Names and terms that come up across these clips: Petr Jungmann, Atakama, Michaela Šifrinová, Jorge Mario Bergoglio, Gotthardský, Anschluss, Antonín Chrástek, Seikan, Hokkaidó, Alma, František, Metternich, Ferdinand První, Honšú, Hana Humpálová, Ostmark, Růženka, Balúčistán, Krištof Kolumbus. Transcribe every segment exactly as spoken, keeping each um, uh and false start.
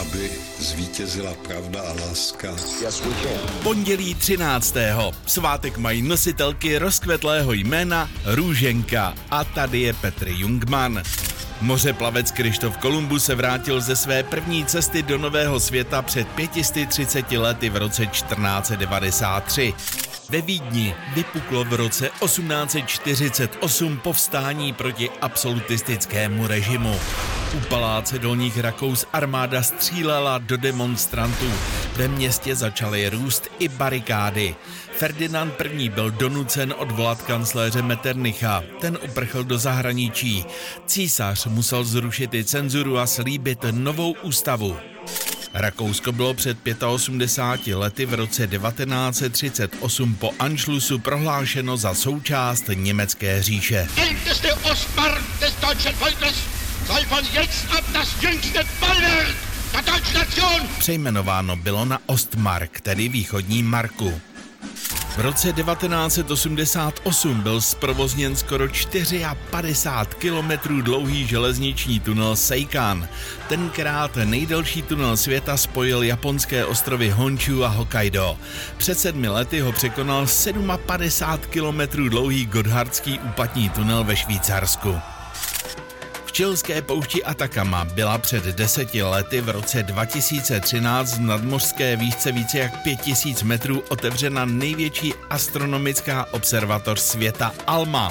Aby zvítězila pravda a láska. Pondělí třináctého Svátek mají nositelky rozkvetlého jména Růženka. A tady je Petr Jungmann. Mořeplavec Krištof Kolumbus se vrátil ze své první cesty do Nového světa před pěti sty třiceti lety v roce čtrnáct set devadesát tři. Ve Vídni vypuklo v roce osmnáct set čtyřicet osm povstání proti absolutistickému režimu. U paláce Dolních Rakous armáda střílela do demonstrantů. Ve městě začaly růst i barikády. Ferdinand První byl donucen odvolat kancléře Metternicha. Ten uprchl do zahraničí. Císař musel zrušit i cenzuru a slíbit novou ústavu. Rakousko bylo před osmdesáti pěti lety v roce devatenáct set třicet osm po Anschlussu prohlášeno za součást Německé říše. Přejmenováno bylo na Ostmark, tedy východní marku. V roce devatenáct set osmdesát osm byl zprovozněn skoro padesát čtyři kilometrů dlouhý železniční tunel Seikan. Tenkrát nejdelší tunel světa spojil japonské ostrovy Honšú a Hokkaidó. Před sedmi lety ho překonal padesát sedm kilometrů dlouhý Gotthardský úpatní tunel ve Švýcarsku. V chilské poušti Atakama byla před deseti lety v roce dva tisíce třináct v nadmořské výšce více jak pět tisíc metrů otevřena největší astronomická observatoř světa Alma.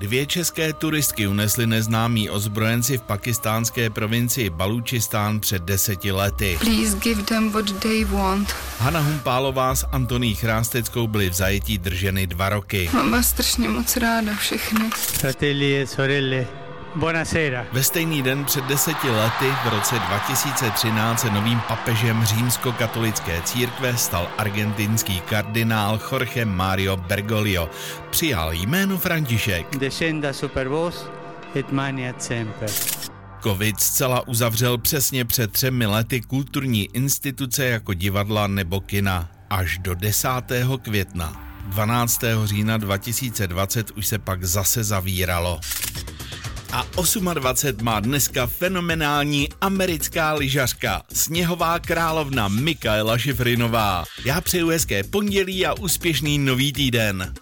Dvě české turistky unesly neznámí ozbrojenci v pakistánské provincii Balúčistán před deseti lety. Please give them what they want. Hana Humpálová s Antoní Chrásteckou byly v zajetí drženy dva roky. Mám vás strašně moc ráda všechny. Fratelli, sorelle. Ve stejný den před deseti lety v roce dva tisíce třináct se novým papežem římskokatolické církve stal argentinský kardinál Jorge Mario Bergoglio. Přijal jméno František. Descenda super vos et mania semper. Covid zcela uzavřel přesně před třemi lety kulturní instituce jako divadla nebo kina až do desátého května. dvanáctého října dva tisíce dvacet už se pak zase zavíralo. A osmadvacet má dneska fenomenální americká lyžařka, sněhová královna Michaela Šifrinová. Já přeju hezké pondělí a úspěšný nový týden.